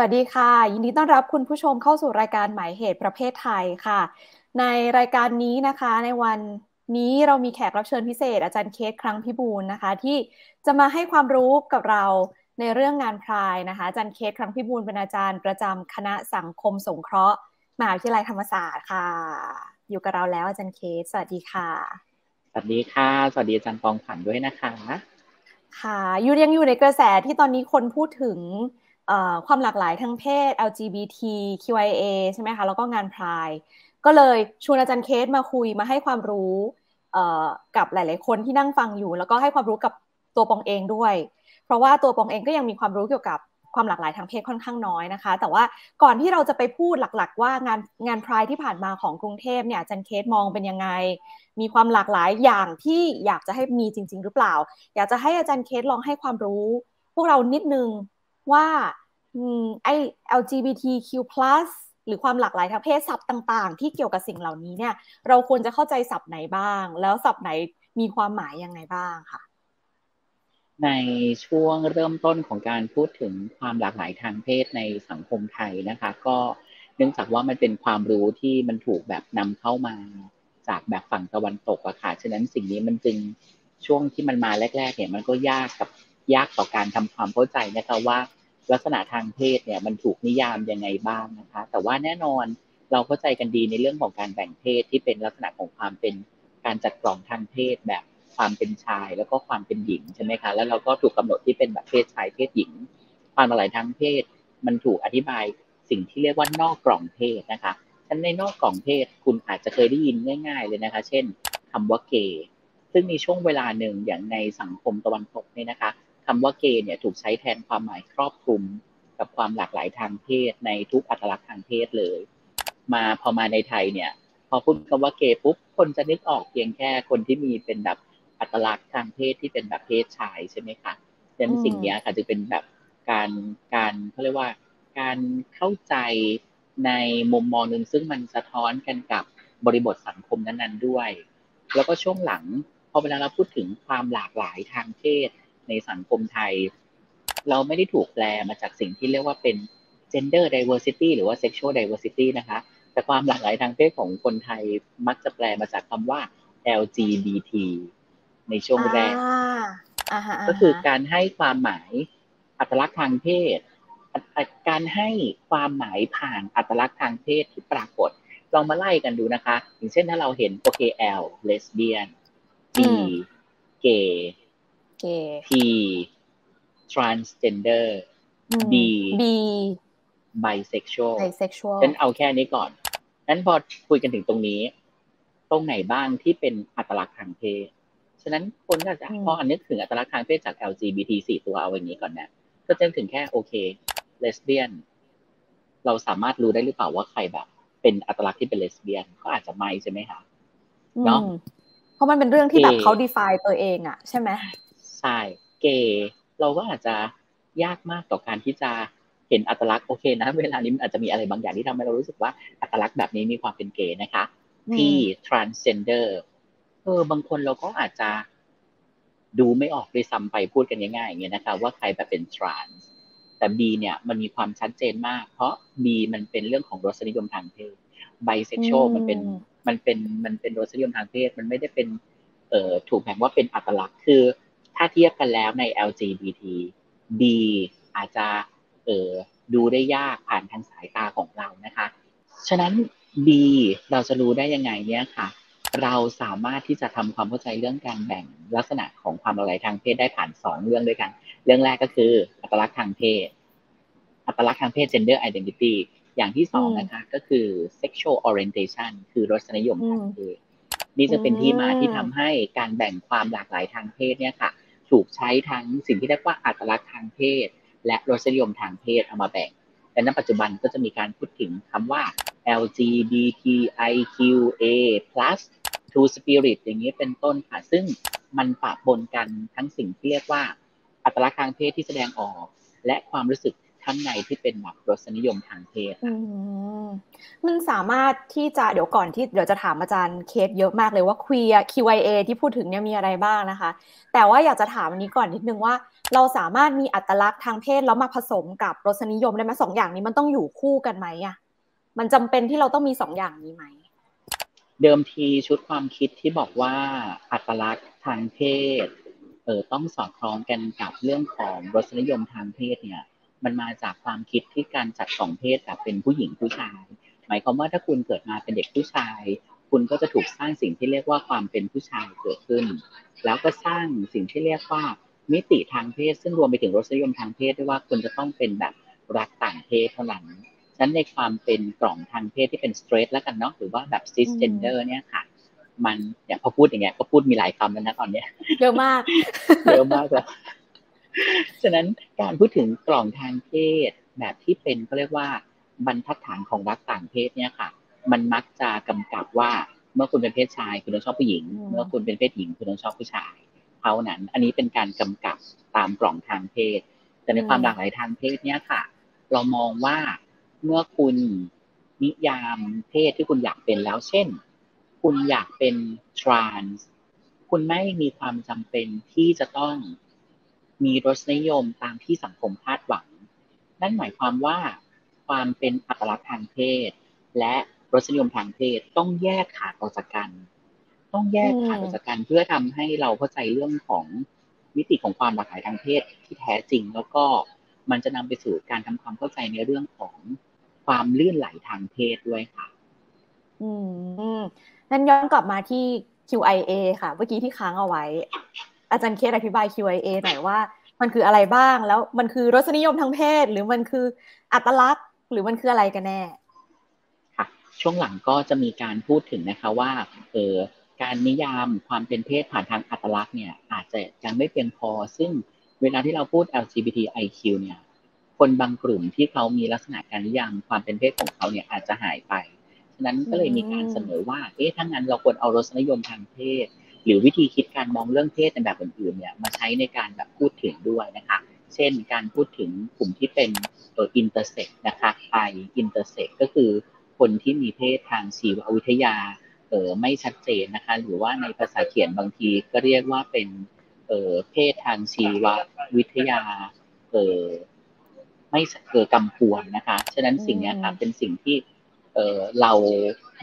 สวัสดีค่ะยินดีต้อนรับคุณผู้ชมเข้าสู่รายการหมายเหตุประเภทไทยค่ะในรายการนี้นะคะในวันนี้เรามีแขกรับเชิญพิเศษอาจารย์เคสครั้งพิบูลนะคะที่จะมาให้ความรู้กับเราในเรื่องงานพรายนะคะอาจารย์เคสครั้งพิบูลเป็นอาจารย์ประจำคณะสังคมสงเคราะห์มหาวิทยาลัยธรรมศาสตร์ค่ะอยู่กับเราแล้วอาจารย์เคสสวัสดีค่ะสวัสดีค่ะสวัสดีอาจารย์ปองขวัญด้วยนะคะค่ะยังอยู่ในกระแสที่ตอนนี้คนพูดถึงความหลากหลายทางเพศ LGBTQIA ใช่ไหมคะแล้วก็งานพรายก็เลยชวนอาจารย์เคสมาคุยมาให้ความรู้กับหลายๆคนที่นั่งฟังอยู่แล้วก็ให้ความรู้กับตัวปองเองด้วยเพราะว่าตัวปองเองก็ยังมีความรู้เกี่ยวกับความหลากหลายทางเพศค่อนข้างน้อยนะคะแต่ว่าก่อนที่เราจะไปพูดหลักๆว่างานพรายที่ผ่านมาของกรุงเทพเนี่ยอาจารย์เคสมองเป็นยังไงมีความหลากหลายอย่างที่อยากจะให้มีจริงๆหรือเปล่าอยากจะให้อาจารย์เคสลองให้ความรู้พวกเรานิดนึงว่าไอ้ LGBTQ+ หรือความหลากหลายทางเพศศัพท์ต่างๆที่เกี่ยวกับสิ่งเหล่านี้เนี่ยเราควรจะเข้าใจศัพท์ไหนบ้างแล้วศัพท์ไหนมีความหมายยังไงบ้างค่ะในช่วงเริ่มต้นของการพูดถึงความหลากหลายทางเพศในสังคมไทยนะคะก็เนื่องจากว่ามันเป็นความรู้ที่มันถูกแบบนำเข้ามาจากแบบฝั่งตะวันตกอะค่ะฉะนั้นสิ่งนี้มันจึงช่วงที่มันมาแรกๆเนี่ยมันก็ยากต่อการทำความเข้าใจนะคะว่าลักษณะทางเพศเนี่ยมันถูกนิยามยังไงบ้างนะคะแต่ว่าแน่นอนเราเข้าใจกันดีในเรื่องของการแบ่งเพศที่เป็นลักษณะของความเป็นการจัดกล่องทางเพศแบบความเป็นชายแล้วก็ความเป็นหญิงใช่ไหมคะแล้วเราก็ถูกกำหนดที่เป็นแบบเพศชายเพศหญิงความหลากหลายทางเพศมันถูกอธิบายสิ่งที่เรียกว่านอกกล่องเพศนะคะฉะนั้นในนอกกล่องเพศคุณอาจจะเคยได้ยินง่ายๆเลยนะคะเช่นคำว่าเกย์ซึ่งในช่วงเวลาหนึ่งอย่างในสังคมตะวันตกเนี่ยนะคะคำว่าเกย์เนี่ยถูกใช้แทนความหมายครอบคลุมกับความหลากหลายทางเพศในทุกอัตลักษณ์ทางเพศเลยมาพอมาในไทยเนี่ยพอพูดคำว่าเกย์ปุ๊บคนจะนึกออกเพียงแค่คนที่มีเป็นแบบอัตลักษณ์ทางเพศที่เป็นแบบเพศชายใช่ไหมคะดังนั้นสิ่งนี้ค่ะจะเป็นแบบการเขาเรียกว่าการเข้าใจในมุมมองหนึ่งซึ่งมันสะท้อนกันกับบริบทสังคมนั้นๆด้วยแล้วก็ช่วงหลังพอเวลาเราพูดถึงความหลากหลายทางเพศในสังคมไทยเราไม่ได้ถูกแปลมาจากสิ่งที่เรียกว่าเป็น gender diversity หรือว่า sexual diversity นะคะแต่ความหลากหลายทางเพศของคนไทยมักจะแปลมาจากคำว่า LGBT ในช่วงแรกก็คือการให้ความหมายอัตลักษณ์ทางเพศการให้ความหมายผ่านอัตลักษณ์ทางเพศที่ปรากฏลองมาไล่กันดูนะคะอย่างเช่นถ้าเราเห็นโอเค L lesbian B gay P transgender B bisexual ฉันเอาแค่นี้ก่อนนั้นพอคุยกันถึงตรงนี้ตรงไหนบ้างที่เป็นอัตลักษณ์ทางเพศฉะนั้นคนก็จะพอนึกถึงอัตลักษณ์ทางเพศจาก LGBT 4 ตัวเอาอย่างนี้ก่อนนะก็จะถึงแค่โอเค lesbian เราสามารถรู้ได้หรือเปล่าว่าใครแบบเป็นอัตลักษณ์ที่เป็น lesbian ก็อาจจะไม่ใช่ไหมคะเนาะเพราะมันเป็นเรื่องที่แบบเขา define ตัวเองอะใช่ไหมใช่เกย์เราก็อาจจะยากมากต่อการที่จะเห็นอัตลักษณ์โอเคนะเวลานี้มันอาจจะมีอะไรบางอย่างที่ทำให้เรารู้สึกว่าอัตลักษณ์แบบนี้มีความเป็นเกย์นะคะ P transgender บางคนเราก็อาจจะดูไม่ออกด้วยซ้ำไปพูดกันง่ายๆอย่างเงี้ยนะคะว่าใครแบบเป็น trans แต่ B เนี่ยมันมีความชัดเจนมากเพราะ B มันเป็นเรื่องของรสนิยมทางเพศ bisexual มันเป็นรสนิยมทางเพศมันไม่ได้เป็นถูกแบ่งว่าเป็นอัตลักษณ์คือถ้าเทียบกันแล้วใน LGBT B อาจจะดูได้ยากผ่านทางสายตาของเรานะคะฉะนั้น B เราจะรู้ได้ยังไงเนี่ยค่ะเราสามารถที่จะทำความเข้าใจเรื่องการแบ่งลักษณะของความหลากหลายทางเพศได้ผ่าน2เรื่องด้วยกันเรื่องแรกก็คืออัตลักษณ์ทางเพศอัตลักษณ์ทางเพศ gender identity อย่างที่2นะคะก็คือ sexual orientation คือรสนิยมทางเพศนี่จะเป็นที่มาที่ทำให้การแบ่งความหลากหลายทางเพศเนี่ยค่ะถูกใช้ทั้งสิ่งที่เรียกว่าอัตลักษณ์ทางเพศและรสนิยมทางเพศเอามาแบ่งแต่ณปัจจุบันก็จะมีการพูดถึงคำว่า LGBTIQA+ Two Spirit อย่างนี้เป็นต้นค่ะซึ่งมันปะปนกันทั้งสิ่งที่เรียกว่าอัตลักษณ์ทางเพศที่แสดงออกและความรู้สึกท ข้างในที่เป็นแบบรสนิยมทางเพศมันสามารถที่จะเดี๋ยวจะถามอาจารย์เคสเยอะมากเลยว่า queer QIA ที่พูดถึงเนี่ยมีอะไรบ้างนะคะแต่ว่าอยากจะถามอันนี้ก่อนนิดนึงว่าเราสามารถมีอัตลักษณ์ทางเพศแล้วมาผสมกับรสนิยมได้ไหมสองอย่างนี้มันต้องอยู่คู่กันไหมอ่ะมันจำเป็นที่เราต้องมีสองอย่างนี้ไหมเดิมทีชุดความคิดที่บอกว่าอัตลักษณ์ทางเพศต้องสอดคล้องกันกับเรื่องของรสนิยมทางเพศเนี่ยมันมาจากความคิดที่การจัดสองเพศแบบเป็นผู้หญิงผู้ชายหมายความว่าถ้าคุณเกิดมาเป็นเด็กผู้ชายคุณก็จะถูกสร้างสิ่งที่เรียกว่าความเป็นผู้ชายเกิดขึ้นแล้วก็สร้างสิ่งที่เรียกว่ามิติทางเพศซึ่งรวมไปถึงรสนิยมทางเพศด้วยว่าคุณจะต้องเป็นแบบรักต่างเพศเท่านั้นฉะนั้นในความเป็นกล่องทางเพศที่เป็น straight แล้วกันเนาะหรือว่าแบบ cisgender เนี่ยค่ะมันอย่างพอพูดอย่างเงี้ยก็พูดมีหลายคำแล้วนะตอนเนี้ยเยอะมากแล้วฉะนั้นการพูดถึงกล่องทางเพศแบบที่เป็นเขาเรียกว่าบรรทัดฐานของรักต่างเพศเนี่ยค่ะมันมักจะกำกับว่าเมื่อคุณเป็นเพศชายคุณต้องชอบผู้หญิงเมื่อคุณเป็นเพศหญิงคุณต้องชอบผู้ชายเท่านั้นอันนี้เป็นการกำกับตามกล่องทางเพศแต่ในความหลากหลายทางเพศเนี่ยค่ะเรามองว่าเมื่อคุณนิยามเพศที่คุณอยากเป็นแล้วเช่นคุณอยากเป็นทรานส์คุณไม่มีความจำเป็นที่จะต้องมีรสนิยมตามที่สังคมคาดหวังนั่นหมายความว่าความเป็นอัตลักษณ์ทางเพศและรสนิยมทางเพศต้องแยกขาดออกจากกันเพื่อทำให้เราเข้าใจเรื่องของมิติของความหลากหลายทางเพศที่แท้จริงแล้วก็มันจะนำไปสู่การทำความเข้าใจในเรื่องของความลื่นไหลทางเพศด้วยค่ะนั่นย้อนกลับมาที่ QIA ค่ะเมื่อกี้ที่ค้างเอาไว้อาจารย์เคสอธิบาย QIA หน่อยว่ามันคืออะไรบ้างแล้วมันคือรสนิยมทางเพศหรือมันคืออัตลักษณ์หรือมันคืออะไรกันแน่ค่ะช่วงหลังก็จะมีการพูดถึงนะคะว่าการนิยามความเป็นเพศผ่านทางอัตลักษณ์เนี่ยอาจจะยังไม่เพียงพอซึ่งเวลาที่เราพูด LGBTIQ เนี่ยคนบางกลุ่มที่เขามีลักษณะการนิยามความเป็นเพศของเขาเนี่ยอาจจะหายไปฉะนั้นก็เลยมีการเสนอว่าถ้างั้นเราควรเอารสนิยมทางเพศหรือวิธีคิดการมองเรื่องเพศในแบบอื่นๆเนี่ยมาใช้ในการแบบพูดถึงด้วยนะคะเช่นการพูดถึงกลุ่มที่เป็นIntersex นะคะ Intersex ก็คือคนที่มีเพศทางชีววิทยาไม่ชัดเจนนะคะหรือว่าในภาษาเขียนบางทีก็เรียกว่าเป็นเพศทางชีววิทยาไม่กำกวมนะคะฉะนั้นสิ่งนี้ค่ะเป็นสิ่งที่เรา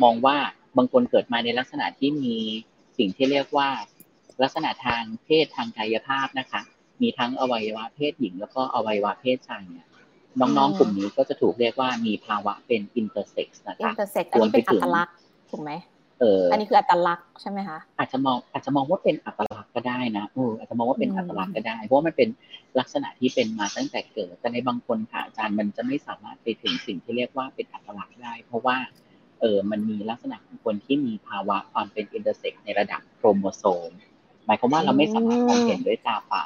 มองว่าบางคนเกิดมาในลักษณะที่มีสิ่งที่เรียกว่าลักษณะทางเพศทางกายภาพนะคะมีทั้งอวัยวะเพศหญิงแล้วก็อวัยวะเพศชายเนี่ยน้องๆกลุ่มนี้ก็จะถูกเรียกว่ามีภาวะเป็น Intersex นะคะ Intersex อันนี้เป็นอัตลักษณ์ถูกไหมอันนี้คืออัตลักษณ์ใช่ไหมคะอาจจะมองว่าเป็นอัตลักษณ์ก็ได้นะอาจจะมองว่าเป็นอัตลักษณ์ก็ได้เพราะมันเป็นลักษณะที่เป็นมาตั้งแต่เกิดแต่ในบางคนค่ะอาจารย์มันจะไม่สามารถไปถึงสิ่งที่เรียกว่าเป็นอัตลักษณ์ได้เพราะว่ามันมีลักษณะของคนที่มีภาวะความเป็น Intersex ในระดับโครโมโซมหมายความว่าเราไม่สามารถมองเห็นด้วยตาเปล่า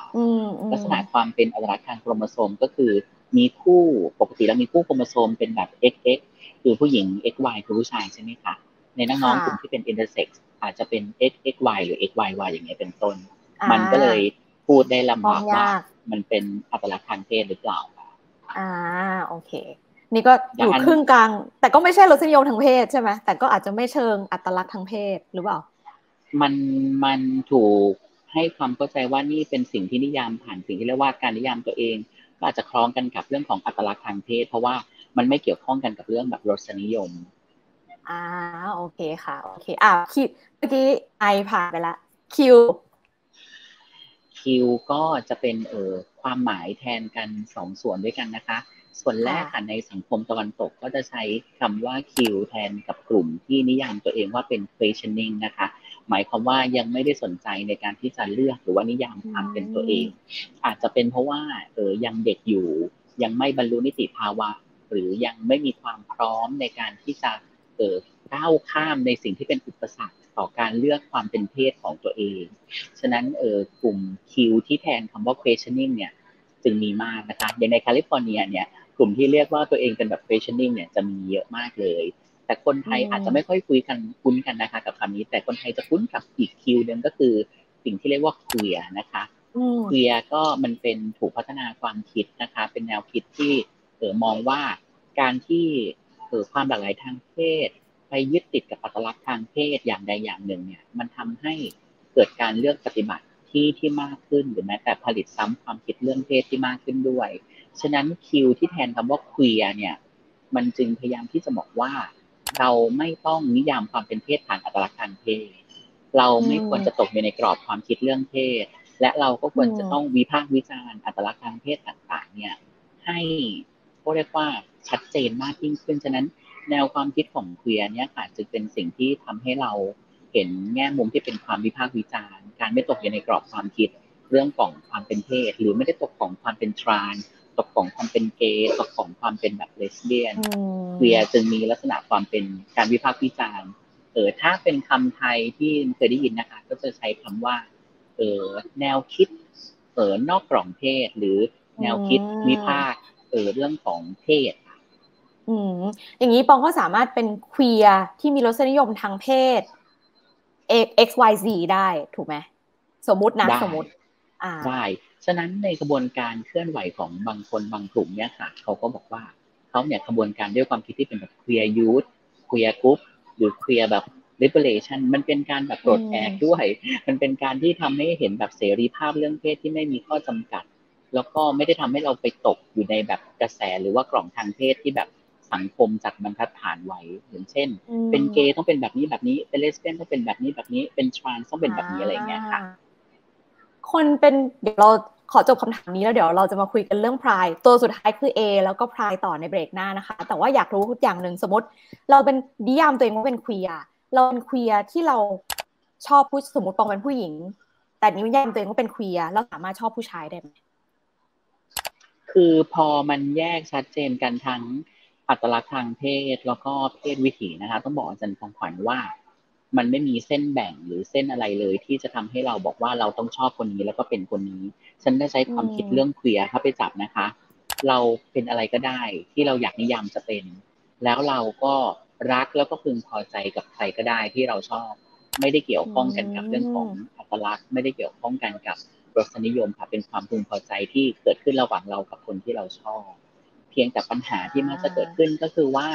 ลักษณะความเป็นอัตลักษณ์ทางโครโมโซมก็คือมีคู่ปกติแล้วมีคู่โครโมโซมเป็นแบบ XX คือผู้หญิง XY คือผู้ชายใช่ไหมคะในน้องๆกลุ่มที่เป็น Intersex อาจจะเป็น XXY หรือ XYY อย่างเงี้ยเป็นต้นมันก็เลยพูดได้ลำบากว่ามันเป็นอัตลักษณ์ทางเพศหรือเปล่าโอเคนี่ก็อยู่ครึ่งกลางแต่ก็ไม่ใช่รสนิยมทางเพศใช่ไหมแต่ก็อาจจะไม่เชิงอัตลักษณ์ทางเพศหรือเปล่ามันถูกให้ความเข้าใจว่านี่เป็นสิ่งที่นิยามผ่านสิ่งที่เรียกว่าการนิยามตัวเองก็อาจจะคล้องกันกับเรื่องของอัตลักษณ์ทางเพศเพราะว่ามันไม่เกี่ยวข้องกันกับเรื่องแบบรสนิยมโอเคค่ะโอเคคิวเมื่อกี้ไอผ่านไปละคิวก็จะเป็นความหมายแทนกัน2ส่วนด้วยกันนะคะส่วนแรกค่ะในสังคมตะวันตกก็จะใช้คำว่าคิวแทนกับกลุ่มที่นิยามตัวเองว่าเป็น questioning นะคะหมายความว่ายังไม่ได้สนใจในการที่จะเลือกหรือว่านิยามความเป็นตัวเองอาจจะเป็นเพราะว่ายังเด็กอยู่ยังไม่บรรลุนิติภาวะหรือยังไม่มีความพร้อมในการที่จะก้าวข้ามในสิ่งที่เป็นอุปสรรคต่อการเลือกความเป็นเพศของตัวเองฉะนั้นกลุ่ม Q ที่แทนคำว่า questioning เนี่ยจึงมีมากนะคะอย่างในแคลิฟอร์เนียเนี่ยกลุ่มที่เรียกว่าตัวเองเป็นแบบ questioning เนี่ยจะมีเยอะมากเลยแต่คนไทยอาจจะไม่ค่อยคุ้นกันนะคะกับคำนี้แต่คนไทยจะคุ้นกับอีก Q นึงก็คือสิ่งที่เรียกว่า queer นะคะ queer ก็มันเป็นถูกพัฒนาความคิดนะคะเป็นแนวคิดที่ มองว่าการที่ความหลากหลายทางเพศไปยึดติดกับอัตลักษณ์ทางเพศอย่างใดอย่างหนึ่งเนี่ยมันทำให้เกิดการเลือกปฏิบัติที่มากขึ้นหรือแม้แต่ผลิตซ้ำความคิดเรื่องเพศที่มากขึ้นด้วยฉะนั้นคิวที่แทนคำว่าqueerเนี่ยมันจึงพยายามที่จะบอกว่าเราไม่ต้องนิยามความเป็นเพศผ่านอัตลักษณ์ทางเพศเราไม่ควรจะตกอยู่ในกรอบความคิดเรื่องเพศและเราก็ควรจะต้องวิพากษ์วิจารณ์อัตลักษณ์ทางเพศต่างๆเนี่ยให้เรียกว่าชัดเจนมากยิ่งขึ้นฉะนั้นแนวความคิดของqueerเนี่ยค่ะจึงเป็นสิ่งที่ทำให้เราเห็นแง่มุมที่เป็นความวิพากษ์วิจารณ์การไม่ตกอยู่ในกรอบความคิดเรื่องของความเป็นเพศหรือไม่ได้ตกของความเป็นทรานส์ตกของความเป็นเกย์ตกของความเป็นแบบเลสเบี้ยนqueerจึงมีลักษณะความเป็นการวิพากษ์วิจารณ์ถ้าเป็นคำไทยที่เคยได้ยินนะคะก็จะใช้คำว่าแนวคิดนอกกรอบเพศหรือแนวคิดวิพากษ์เรื่องของเพศอย่างนี้ปองก็สามารถเป็นqueerที่มีรสนิยมทางเพศ x y z ได้ถูกไหมสมมุตินะสมมุติได้ฉะนั้นในกระบวนการเคลื่อนไหวของบางคนบางกลุ่มเนี่ยค่ะเขาก็บอกว่าเขาเนี่ยกระบวนการด้วยความคิดที่เป็นแบบ queer youth queer group หรือ queer แบบ liberation มันเป็นการแบบปลดแอกด้วยมันเป็นการที่ทำให้เห็นแบบเสรีภาพเรื่องเพศที่ไม่มีข้อจำกัดแล้วก็ไม่ได้ทำให้เราไปตกอยู่ในแบบกระแสหรือว่ากล่องทางเพศที่แบบสังคมจัดบรรทัดฐานไว้อย่างเช่นเป็นเกย์ต้องเป็นแบบนี้แบบนี้เป็นเลสเบี้ยนต้องเป็นแบบนี้แบบนี้เป็นทรานส์ต้องเป็นแบบนี้อะไรอย่างเงี้ยค่ะคนเป็นเดี๋ยวเราขอจบคำถามนี้แล้วเดี๋ยวเราจะมาคุยกันเรื่องไพร์ตัวสุดท้ายคือ A แล้วก็ไพร์ต่อในเบรกหน้านะคะแต่ว่าอยากรู้อย่างหนึ่งสมมติเราเป็นนิยามตัวเองว่าเป็นqueerเราเป็นqueerที่เราชอบผู้สมมติปองเป็นผู้หญิงแต่นิยามตัวเองว่าเป็นqueerเราสามารถชอบผู้ชายได้ไหมคือพอมันแยกชัดเจนกันทั้งอัตลักษณ์ทางเพศแล้วก็เพศวิถีนะคะต้องบอกอาจารย์ของขวัญว่ามันไม่มีเส้นแบ่งหรือเส้นอะไรเลยที่จะทำให้เราบอกว่าเราต้องชอบคนนี้แล้วก็เป็นคนนี้ฉันได้ใช้ความคิดเรื่องqueerเข้าไปจับนะคะเราเป็นอะไรก็ได้ที่เราอยากนิยามจะเป็นแล้วเราก็รักแล้วก็พึงพอใจกับใครก็ได้ที่เราชอบไม่ได้เกี่ยวข้องกันกับเรื่องของอัตลักษณ์ไม่ได้เกี่ยวข้องกันกับรสนิยมค่ะเป็นความพึงพอใจที่เกิดขึ้นระหว่างเรากับคนที่เราชอบเพียงแต่ปัญหาที่มันจะเกิดขึ้นก็คือว่า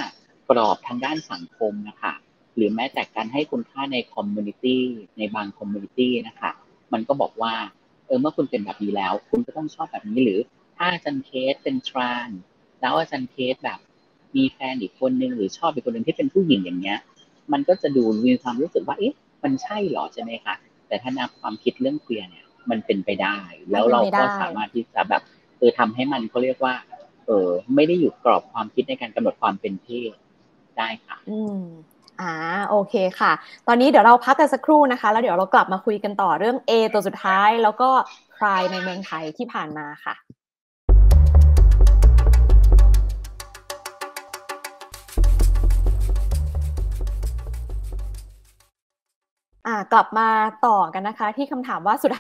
กรอบทางด้านสังคมนะคะหรือแม้แต่การให้คุณค่าในคอมมูนิตี้ในบางคอมมูนิตี้นะคะมันก็บอกว่าเมื่อคุณเป็นแบบนี้แล้วคุณก็ต้องชอบแบบนี้หรือถ้าอาจารย์เคสเป็นทรานส์แล้วอาจารย์เคสแบบมีแฟนอีกคนนึงหรือชอบอีกคนนึงที่เป็นผู้หญิงอย่างเงี้ยมันก็จะดูมีความรู้สึกว่าเอ๊ะมันใช่หรอใช่ไหมคะแต่ถ้านับความคิดเรื่องเคลียร์เนี่ยมันเป็นไปได้แล้วเราก็สามารถที่จะแบบทำให้มันเขาเรียกว่าไม่ได้อยู่กรอบความคิดในการกำหนดความเป็นเพศได้ค่ะโอเคค่ะตอนนี้เดี๋ยวเราพักกันสักครู่นะคะแล้วเดี๋ยวเรากลับมาคุยกันต่อเรื่อง A ตัวสุดท้ายแล้วก็ไพร์ในเมืองไทยที่ผ่านมาค่ะกลับมาต่อกันนะคะที่คำถามว่าสุด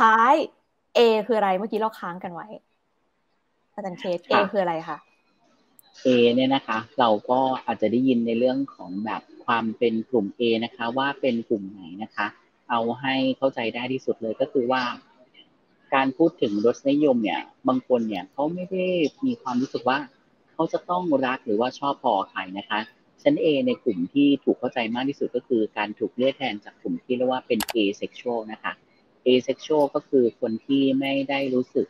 ท้าย A คืออะไรเมื่อกี้เราค้างกันไว้อาจารย์เคส A คืออะไรคะ A เนี่ยนะคะเราก็อาจจะได้ยินในเรื่องของแบบความเป็นกลุ่ม A นะคะว่าเป็นกลุ่มไหนนะคะเอาให้เข้าใจได้ที่สุดเลยก็คือว่าการพูดถึงรสนิยมเนี่ยบางคนเนี่ยเขาไม่ได้มีความรู้สึกว่าเขาจะต้องรักหรือว่าชอบพอใครนะคะชั้น A ในกลุ่มที่ถูกเข้าใจมากที่สุดก็คือการถูกเรียกแทนจากกลุ่มที่เรียกว่าเป็น asexual นะคะ asexual ก็คือคนที่ไม่ได้รู้สึก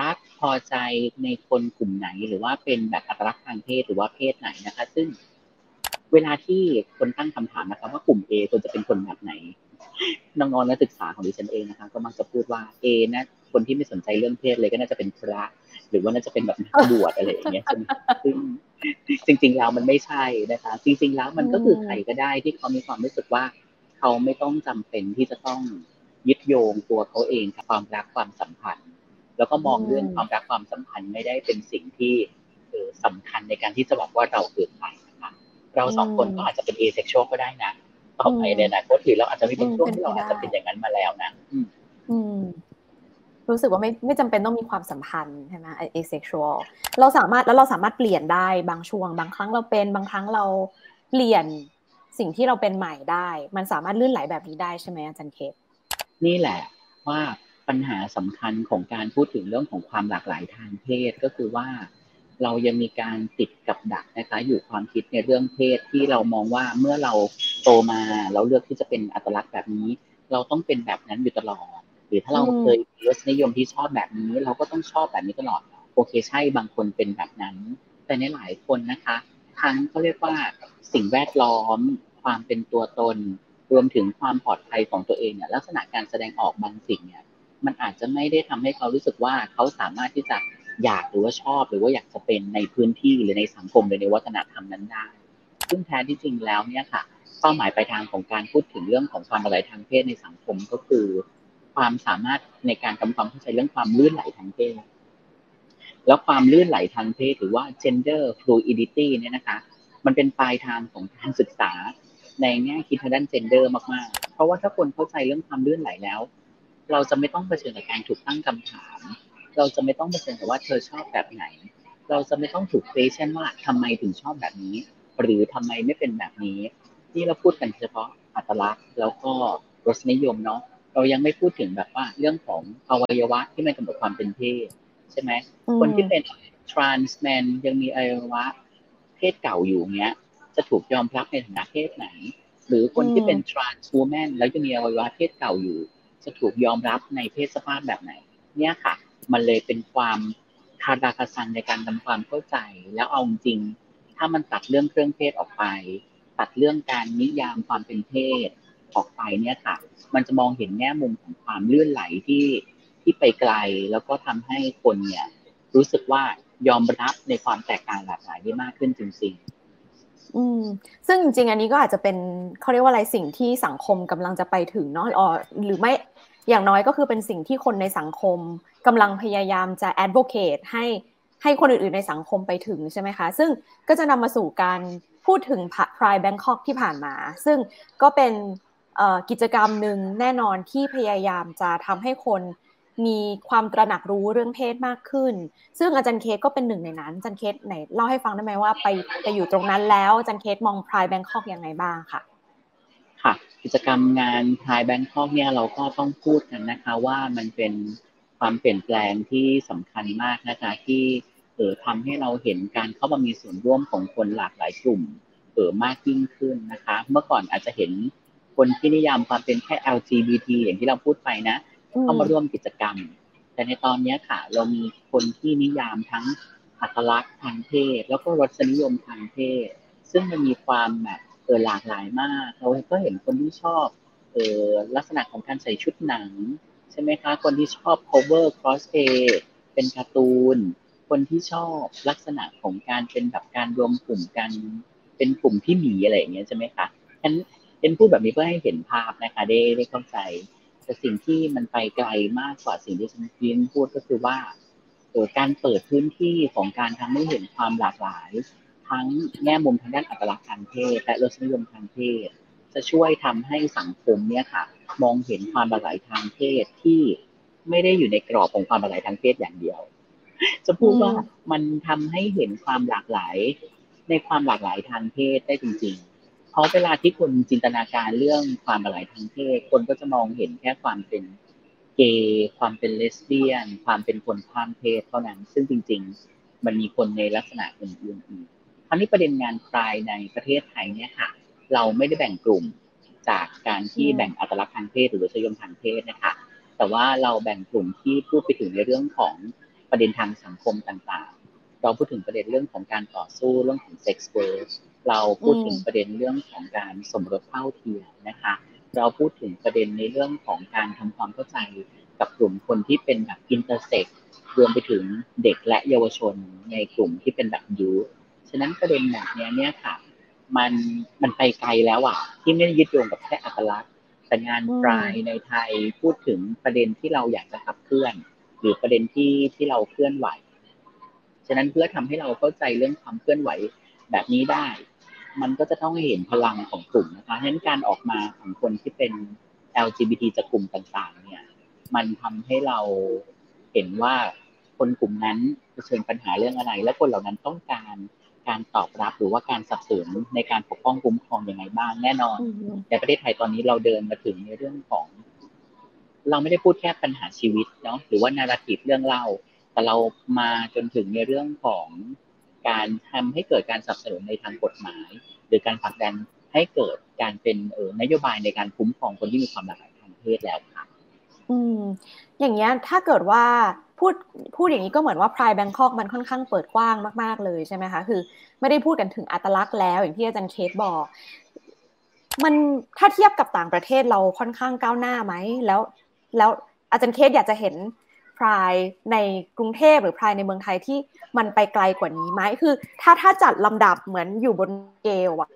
รักพอใจในคนกลุ่มไหนหรือว่าเป็นแบบอัตลักษณ์ทางเพศหรือว่าเพศไหนนะคะซึ่งเวลาที่คนตั้งคำถามนะคะว่ากลุ่ม A ควรจะเป็นคนแบบไหนน้องๆนักศึกษาของดิฉันเองนะคะก็มักจะพูดว่า A นะคนที่ไม่สนใจเรื่องเพศเลยก็น่าจะเป็นพระหรือว่าน่าจะเป็นแบบนักบวชอะไรอย่างเงี้ยซึ่งจริงๆแล้วมันไม่ใช่นะคะจริงๆแล้วมันก็คือใครก็ได้ที่เขามีความรู้สึกว่าเขาไม่ต้องจำเป็นที่จะต้องยึดโยงตัวเขาเองกับความรักความสัมพันธ์แล้วก็มองเรื่องความรักความสัมพันธ์ไม่ได้เป็นสิ่งที่สำคัญในการที่จะบอกว่าเราเกิดไปนะคะเราสองคนก็อาจจะเป็น asexual ก็ได้นะต่อไปในอนาคตเราอาจจะมีเป็นช่วงที่เราอาจจะเป็นอย่างนั้นมาแล้วนะรู้สึกว่าไม่จำเป็นต้องมีความสัมพันธ์ใช่ไหม asexual เราสามารถเปลี่ยนได้บางช่วงบางครั้งเราเป็นบางครั้งเราเปลี่ยนสิ่งที่เราเป็นใหม่ได้มันสามารถลื่นไหลแบบนี้ได้ใช่ไหมอาจารย์เคสนี่แหละว่า ปัญหาสำคัญของการพูดถึงเรื่องของความหลากหลายทางเพศก็คือว่าเรายังมีการติดกับดักนะคะอยู่ความคิดในเรื่องเพศที่เรามองว่าเมื่อเราโตมาเราเลือกที่จะเป็นอัตลักษณ์แบบนี้เราต้องเป็นแบบนั้นอยู่ตลอดหรือถ้าเราเคยมีรสนิยมที่ชอบแบบนี้เราก็ต้องชอบแบบนี้ตลอดโอเคใช่บางคนเป็นแบบนั้นแต่ในหลายคนนะคะทั้งเขาเรียกว่าสิ่งแวดล้อมความเป็นตัวตนรวมถึงความปลอดภัยของตัวเองเนี่ยลักษณะการแสดงออกบางสิ่งเนี่ยมันอาจจะไม่ได้ทำให้เขารู้สึกว่าเขาสามารถที่จะอยากหรือว่าชอบหรือว่าอยากจะเป็นในพื้นที่หรือในสังคมหรือในวัฒนธรรมนั้นได้ซึ่งแท้ที่จริงแล้วเนี่ยค่ะเป้าหมายปลายทางของการพูดถึงเรื่องของความหลากหลายทางเพศในสังคมก็คือความสามารถในการทำความเข้าใจเรื่องความลื่นไหลทางเพศแล้วความลื่นไหลทางเพศหรือว่า gender fluidity เนี่ยนะคะมันเป็นปลายทางของการศึกษาในแง่คิดทางด้าน gender มากๆเพราะว่าถ้าคนเข้าใจเรื่องความลื่นไหลแล้วเราจะไม่ต้องเผชิญกับการถูกตั้งคำถามเราจะไม่ต้องเผชิญกับว่าเธอชอบแบบไหนเราจะไม่ต้องถูก question ว่าทำไมถึงชอบแบบนี้หรือทำไมไม่เป็นแบบนี้นี่เราพูดกันเฉพาะอัตลักษณ์แล้วก็รสนิยมเนาะเรายังไม่พูดถึงแบบว่าเรื่องของอวัยวะที่มันกำหนดความเป็นเพศใช่ไหมคนที่เป็น trans man ยังมีอวัยวะเพศเก่าอยู่เนี้ยจะถูกยอมรับในฐานะเพศไหนหรือคนที่เป็น trans woman แล้วจะมีอวัยวะเพศเก่าอยู่จะถูกยอมรับในเพศสภาพแบบไหนเนี่ยค่ะมันเลยเป็นความคาราคาซังในการทำความเข้าใจแล้วเอาจริงถ้ามันตัดเรื่องเครื่องเพศออกไปตัดเรื่องการนิยามความเป็นเพศออกไปเนี่ยค่ะมันจะมองเห็นแง่มุมของความลื่นไหลที่ไปไกลแล้วก็ทำให้คนเนี่ยรู้สึกว่ายอมรับในความแตกต่างหลากหลายได้มากขึ้นจริงๆซึ่งจริงๆอันนี้ก็อาจจะเป็นเขาเรียกว่าอะไรสิ่งที่สังคมกำลังจะไปถึงเนาะหรือไม่อย่างน้อยก็คือเป็นสิ่งที่คนในสังคมกำลังพยายามจะ advocate ให้คนอื่นๆในสังคมไปถึงใช่ไหมคะซึ่งก็จะนำมาสู่การพูดถึง Pride Bangkok ที่ผ่านมาซึ่งก็เป็นกิจกรรมหนึ่งแน่นอนที่พยายามจะทำให้คนมีความตระหนักรู้เรื่องเพศมากขึ้นซึ่งอาจารย์เคสก็เป็นหนึ่งในนั้นอาจารย์เคสไหนเล่าให้ฟังได้ไหมว่าไปอยู่ตรงนั้นแล้วอาจารย์เคสมอง Pride Bangkok ยังไงบ้างค่ะค่ะกิจกรรมงาน Pride Bangkok เนี่ยเราก็ต้องพูดกันนะคะว่ามันเป็นความเปลี่ยนแปลงที่สำคัญมากนะคะที่ทำให้เราเห็นการเข้ามามีส่วนร่วมของคนหลากหลายกลุ่มมากยิ่งขึ้นนะคะเมื่อก่อนอาจจะเห็นคนที่นิยามความเป็นแค่ LGBT อย่างที่เราพูดไปนะเข้ามาร่วมกิจกรรมแต่ในตอนนี้ค่ะเรามีคนที่นิยามทั้งอัตลักษณ์ทางเพศแล้วก็รสนิยมทางเพศซึ่งมันมีความแบบหลากหลายมากเราก็เห็นคนที่ชอบลักษณะของการใส่ชุดหนังใช่ไหมคะคนที่ชอบ cover cosplay เป็นการ์ตูนคนที่ชอบลักษณะของการเป็นแบบการรวมกลุ่มกันเป็นกลุ่มพี่หมีอะไรอย่างเงี้ยใช่ไหมคะฉันเป็นพูดแบบนี้เพื่อให้เห็นภาพนะคะได้เข้าใจแต่สิ่งที่มันไปไกลมากกว่าสิ่งที่ฉันพูดก็คือว่าการเปิดพื้นที่ของการทำให้เห็นความหลากหลายทั้งแง่มุมทางด้านอัตลักษณ์ทางเพศและรสนิยมทางเพศจะช่วยทำให้สังคมเนี่ยค่ะมองเห็นความหลากหลายทางเพศที่ไม่ได้อยู่ในกรอบของความหลากหลายทางเพศอย่างเดียวจะพูดว่ามันทำให้เห็นความหลากหลายในความหลากหลายทางเพศได้จริงๆเพราะเวลาที่คนจินตนาการเรื่องความหลากหลายทางเพศคนก็จะมองเห็นแค่ความเป็นเกย์ความเป็นเลสเบี้ยนความเป็นคนข้ามเพศเท่านั้นซึ่งจริงๆมันมีคนในลักษณะอื่นๆอีกคราวนี้ประเด็นงานไพร์ในประเทศไทยเนี่ยค่ะเราไม่ได้แบ่งกลุ่มจากการที่แบ่งอัตลักษณ์ทางเพศหรือรสนิยมทางเพศนะคะแต่ว่าเราแบ่งกลุ่มที่พูดไปถึงในเรื่องของประเด็นทางสังคมต่างๆเราพูดถึงประเด็นเรื่องของการต่อสู้เรื่องของเซ็กซ์เวิร์คเราพูดถึงประเด็นเรื่องของการสมรสเท่าเทียมนะคะเราพูดถึงประเด็นในเรื่องของการทำความเข้าใจกับกลุ่มคนที่เป็นแบบ Intersex รวมไปถึงเด็กและเยาวชนในกลุ่มที่เป็นแบบยูฉะนั้นประเด็นแบบนี้เนี่ยค่ะมันไปไกลแล้วอ่ะที่ไม่ได้ยึดโยงกับแค่อัตลักษณ์แต่งานปลายในไทยพูดถึงประเด็นที่เราอยากจะขับเคลื่อนหรือประเด็นที่เราเคลื่อนไหวฉะนั้นเพื่อทำให้เราเข้าใจเรื่องความเคลื่อนไหวแบบนี้ได้มันก็จะต้องเห็นพลังของกลุ่มนะคะฉะนั้นการออกมาของคนที่เป็น LGBT จากกลุ่มต่างๆเนี่ยมันทำให้เราเห็นว่าคนกลุ่มนั้นเผชิญปัญหาเรื่องอะไรและคนเหล่านั้นต้องการการตอบรับหรือว่าการสนับสนุนในการปกป้องคุ้มครองยังไงบ้างแน่นอนในประเทศไทยตอนนี้เราเดินมาถึงในเรื่องของ เราไม่ได้พูดแค่ปัญหาชีวิตเนาะหรือว่านาราทีฟเรื่องเล่าแต่เรามาจนถึงในเรื่องของการทำให้เกิดการสนับสนุนในทางกฎหมายหรือการผลักดันให้เกิดการเป็นนโยบายในการคุ้มครองคนที่มีความหลากหลายทางเพศแล้วค่ะอย่างเงี้ยถ้าเกิดว่าพูดอย่างนี้ก็เหมือนว่า Pride Bangkok มันค่อนข้างเปิดกว้างมากๆเลยใช่ไหมคะคือไม่ได้พูดกันถึงอัตลักษณ์แล้วอย่างที่อาจารย์เคสบอกมันถ้าเทียบกับต่างประเทศเราค่อนข้างก้าวหน้าไหมแล้วอาจารย์เคสอยากจะเห็น Pride ในกรุงเทพหรือ Pride ในเมืองไทยที่มันไปไกลกว่านี้ไหมคือถ้าจัดลำดับเหมือนอยู่บนเกลอะ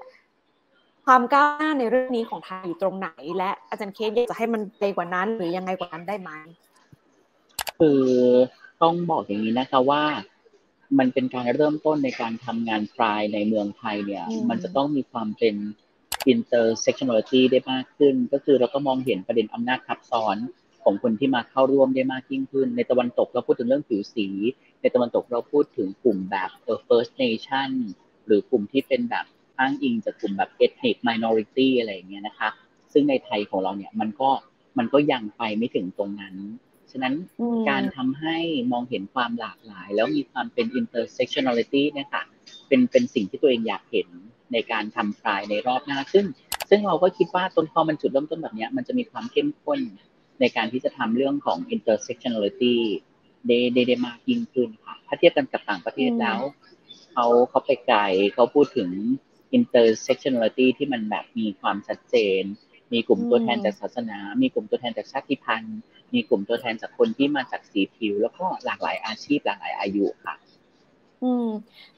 ความก้าวหน้าในเรื่องนี้ของไทยอยู่ตรงไหนและอาจารย์เคสอยากจะให้มันไกลกว่านั้นหรือยังไงกว่านั้นได้ไหมคือต้องบอกอย่างนี้นะคะว่ามันเป็นการเริ่มต้นในการทำงานไพร์ในเมืองไทยเนี่ยมันจะต้องมีความเป็น intersectionality ได้มากขึ้นก็คือเราก็มองเห็นประเด็นอำนาจทับซ้อนของคนที่มาเข้าร่วมได้มากยิ่งขึ้นในตะวันตกเราพูดถึงเรื่องผิวสีในตะวันตกเราพูดถึงกลุ่มแบบ First Nation หรือกลุ่มที่เป็นแบบอ้างอิงจากกลุ่มแบบ ethnic minority อะไรอย่างเงี้ยนะคะซึ่งในไทยของเราเนี่ยมันก็ยังไปไม่ถึงตรงนั้นฉะนั้นการทำให้มองเห็นความหลากหลายแล้วมีความเป็น intersectionality เนี่ยค่ะเป็นสิ่งที่ตัวเองอยากเห็นในการทำ Pride ในรอบหน้าซึ่งเราก็คิดว่าพอมันจุดเริ่มต้นแบบนี้มันจะมีความเข้มข้นในการที่จะทำเรื่องของ intersectionality ได้มากยิ่งขึ้นค่ะถ้าเทียบกันกับต่างประเทศแล้วเขาไปไกลเขาพูดถึง intersectionality ที่มันแบบมีความชัดเจนมีกลุ่มตัวแทนจากศาสนามีกลุ่มตัวแทนจากชาติพันธุ์มีกลุ่มตัวแทนจากคนที่มาจากสีผิวแล้วก็หลากหลายอาชีพหลากหลายอายุค่ะ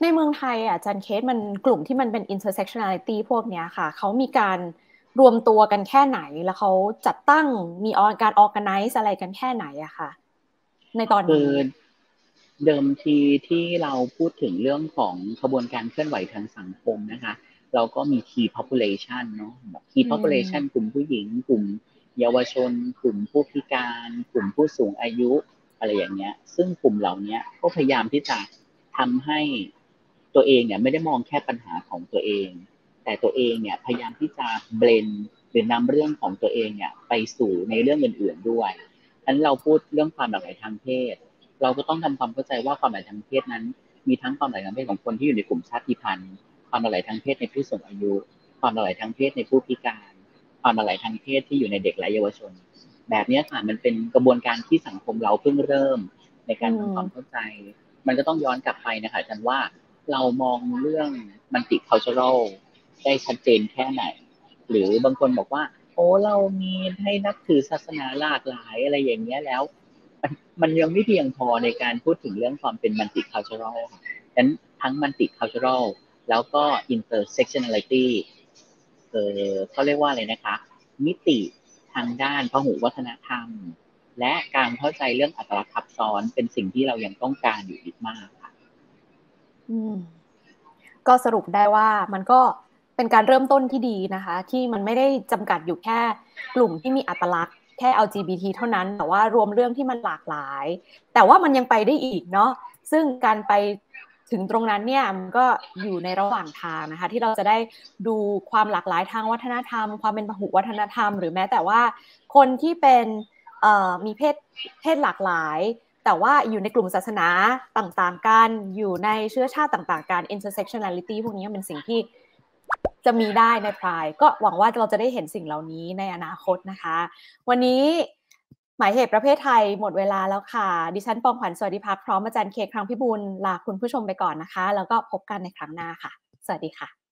ในเมืองไทยอาจารย์เคสมันกลุ่มที่มันเป็น intersectionality พวกเนี้ยค่ะเขามีการรวมตัวกันแค่ไหนแล้วเขาจัดตั้งมีการ organize อะไรกันแค่ไหนอะค่ะในตอนนี้เดิมทีที่เราพูดถึงเรื่องของขบวนการเคลื่อนไหวทางสังคมนะคะเราก็มี key population เนาะ key population กลุ่มผู้หญิงกลุ่มเยาวชนกลุ่มผู้พิการกลุ่มผู้สูงอายุอะไรอย่างเงี้ยซึ่งกลุ่มเหล่านี้ก็พยายามที่จะทำให้ตัวเองเนี่ยไม่ได้มองแค่ปัญหาของตัวเองแต่ตัวเองเนี่ยพยายามที่จะเบลนด์หรือนำเรื่องของตัวเองเนี่ยไปสู่ในเรื่องอื่นๆด้วยอันเราพูดเรื่องความหลากหลายทางเพศเราก็ต้องทำความเข้าใจว่าความหลากหลายทางเพศนั้นมีทั้งความหลากหลายทางเพศของคนที่อยู่ในกลุ่มชาติพันธุ์ความหลากหลายทางเพศในผู้สูงอายุความหลากหลายทางเพศในผู้พิการความหลากหลายทางเพศที่อยู่ในเด็กและเยาวชนแบบนี้ค่ะมันเป็นกระบวนการที่สังคมเราเพิ่งเริ่มในการทำความเข้าใจมันก็ต้องย้อนกลับไปนะคะอาจารย์ว่าเรามองเรื่องมัลติคัลเจอรัลได้ชัดเจนแค่ไหนหรือบางคนบอกว่าโอ้เรามีให้นับถือศาสนาหลากหลายอะไรอย่างเงี้ยแล้วมันยังไม่เพียงพอในการพูดถึงเรื่องความเป็นมัลติคัลเจอรัลฉะนั้นทั้งมัลติคัลเจอรัลแล้วก็อินเตอร์เซ็กชันนัลลิตี้เขาเรียกว่าอะไรนะคะมิติทางด้านพหุวัฒนธรรมและการเข้าใจเรื่องอัตลักษณ์ทับซ้อนเป็นสิ่งที่เรายังต้องการอยู่อีกมากค่ะก็สรุปได้ว่ามันก็เป็นการเริ่มต้นที่ดีนะคะที่มันไม่ได้จำกัดอยู่แค่กลุ่มที่มีอัตลักษณ์แค่ LGBT เท่านั้นแต่ว่ารวมเรื่องที่มันหลากหลายแต่ว่ามันยังไปได้อีกเนาะซึ่งการไปถึงตรงนั้นเนี่ยมันก็อยู่ในระหว่างทางนะคะที่เราจะได้ดูความหลากหลายทางวัฒนธรรมความเป็นพหุวัฒนธรรมหรือแม้แต่ว่าคนที่เป็นมีเพศหลากหลายแต่ว่าอยู่ในกลุ่มศาสนาต่างๆกันอยู่ในเชื้อชาติต่างๆกัน intersectionality พวกนี้เป็นสิ่งที่จะมีได้ในไพร์ก็หวังว่าเราจะได้เห็นสิ่งเหล่านี้ในอนาคตนะคะวันนี้หมายเหตุประเภทไทยหมดเวลาแล้วค่ะดิฉันปองขวัญสวัสดิภาพพร้อมอาจารย์เคครั้งพิบูลลาคุณผู้ชมไปก่อนนะคะแล้วก็พบกันในครั้งหน้าค่ะสวัสดีค่ะ